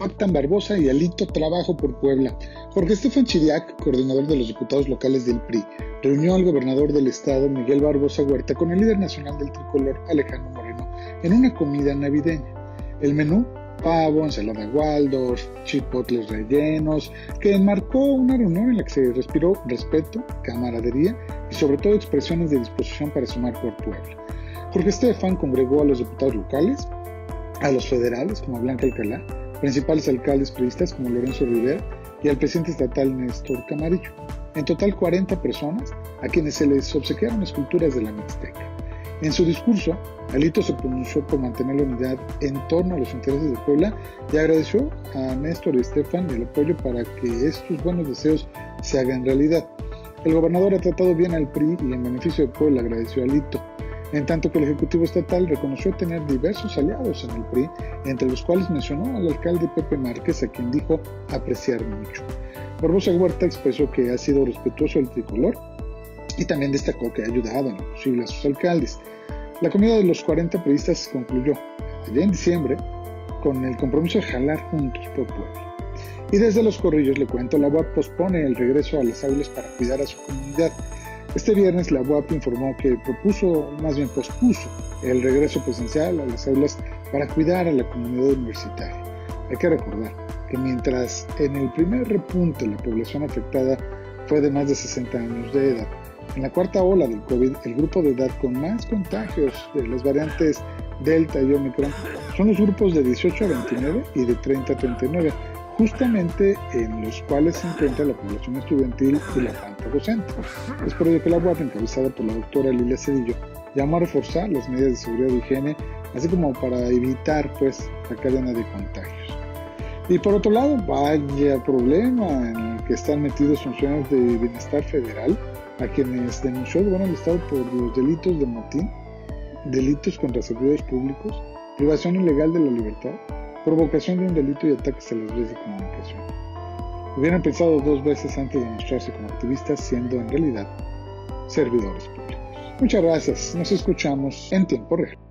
pactan Barbosa y Alito trabajo por Puebla. Jorge Estefan Chiriac, coordinador de los diputados locales del PRI, reunió al gobernador del estado, Miguel Barbosa Huerta, con el líder nacional del tricolor, Alejandro Moreno, en una comida navideña. El menú: pavo, ensalada Waldorf, chipotles rellenos, que enmarcó una reunión en la que se respiró respeto, camaradería y sobre todo expresiones de disposición para sumar por Puebla. Jorge Estefan congregó a los diputados locales, a los federales como Blanca Alcalá, principales alcaldes priistas como Lorenzo Rivera y al presidente estatal Néstor Camarillo. En total 40 personas a quienes se les obsequiaron esculturas de la Mixteca. En su discurso, Alito se pronunció por mantener la unidad en torno a los intereses de Puebla y agradeció a Néstor y Estefan el apoyo para que estos buenos deseos se hagan realidad. El gobernador ha tratado bien al PRI y en beneficio de Puebla, agradeció a Alito, en tanto que el Ejecutivo Estatal reconoció tener diversos aliados en el PRI, entre los cuales mencionó al alcalde Pepe Márquez, a quien dijo apreciar mucho. Barbosa Huerta expresó que ha sido respetuoso del tricolor y también destacó que ha ayudado en lo posible a sus alcaldes. La comida de los 40 periodistas concluyó allá en diciembre con el compromiso de jalar juntos por Puebla. Y desde Los Corrillos le cuento, la UAP pospone el regreso a las aulas para cuidar a su comunidad. Este viernes la UAP informó que pospuso el regreso presencial a las aulas para cuidar a la comunidad universitaria. Hay que recordar que mientras en el primer repunte la población afectada fue de más de 60 años de edad, en la cuarta ola del COVID, el grupo de edad con más contagios de las variantes Delta y Omicron son los grupos de 18 a 29 y de 30 a 39, justamente en los cuales se encuentra la población estudiantil y la planta docente. Es por ello que la UAP, encabezada por la doctora Lilia Cedillo, llamó a reforzar las medidas de seguridad y higiene, así como para evitar la cadena de contagios. Y por otro lado, vaya problema en el que están metidos funcionarios de Bienestar Federal, a quienes denunció el gobierno del estado por los delitos de motín, delitos contra servidores públicos, privación ilegal de la libertad, provocación de un delito y ataques a las redes de comunicación. Hubieran pensado dos veces antes de mostrarse como activistas, siendo en realidad servidores públicos. Muchas gracias, nos escuchamos en tiempo real.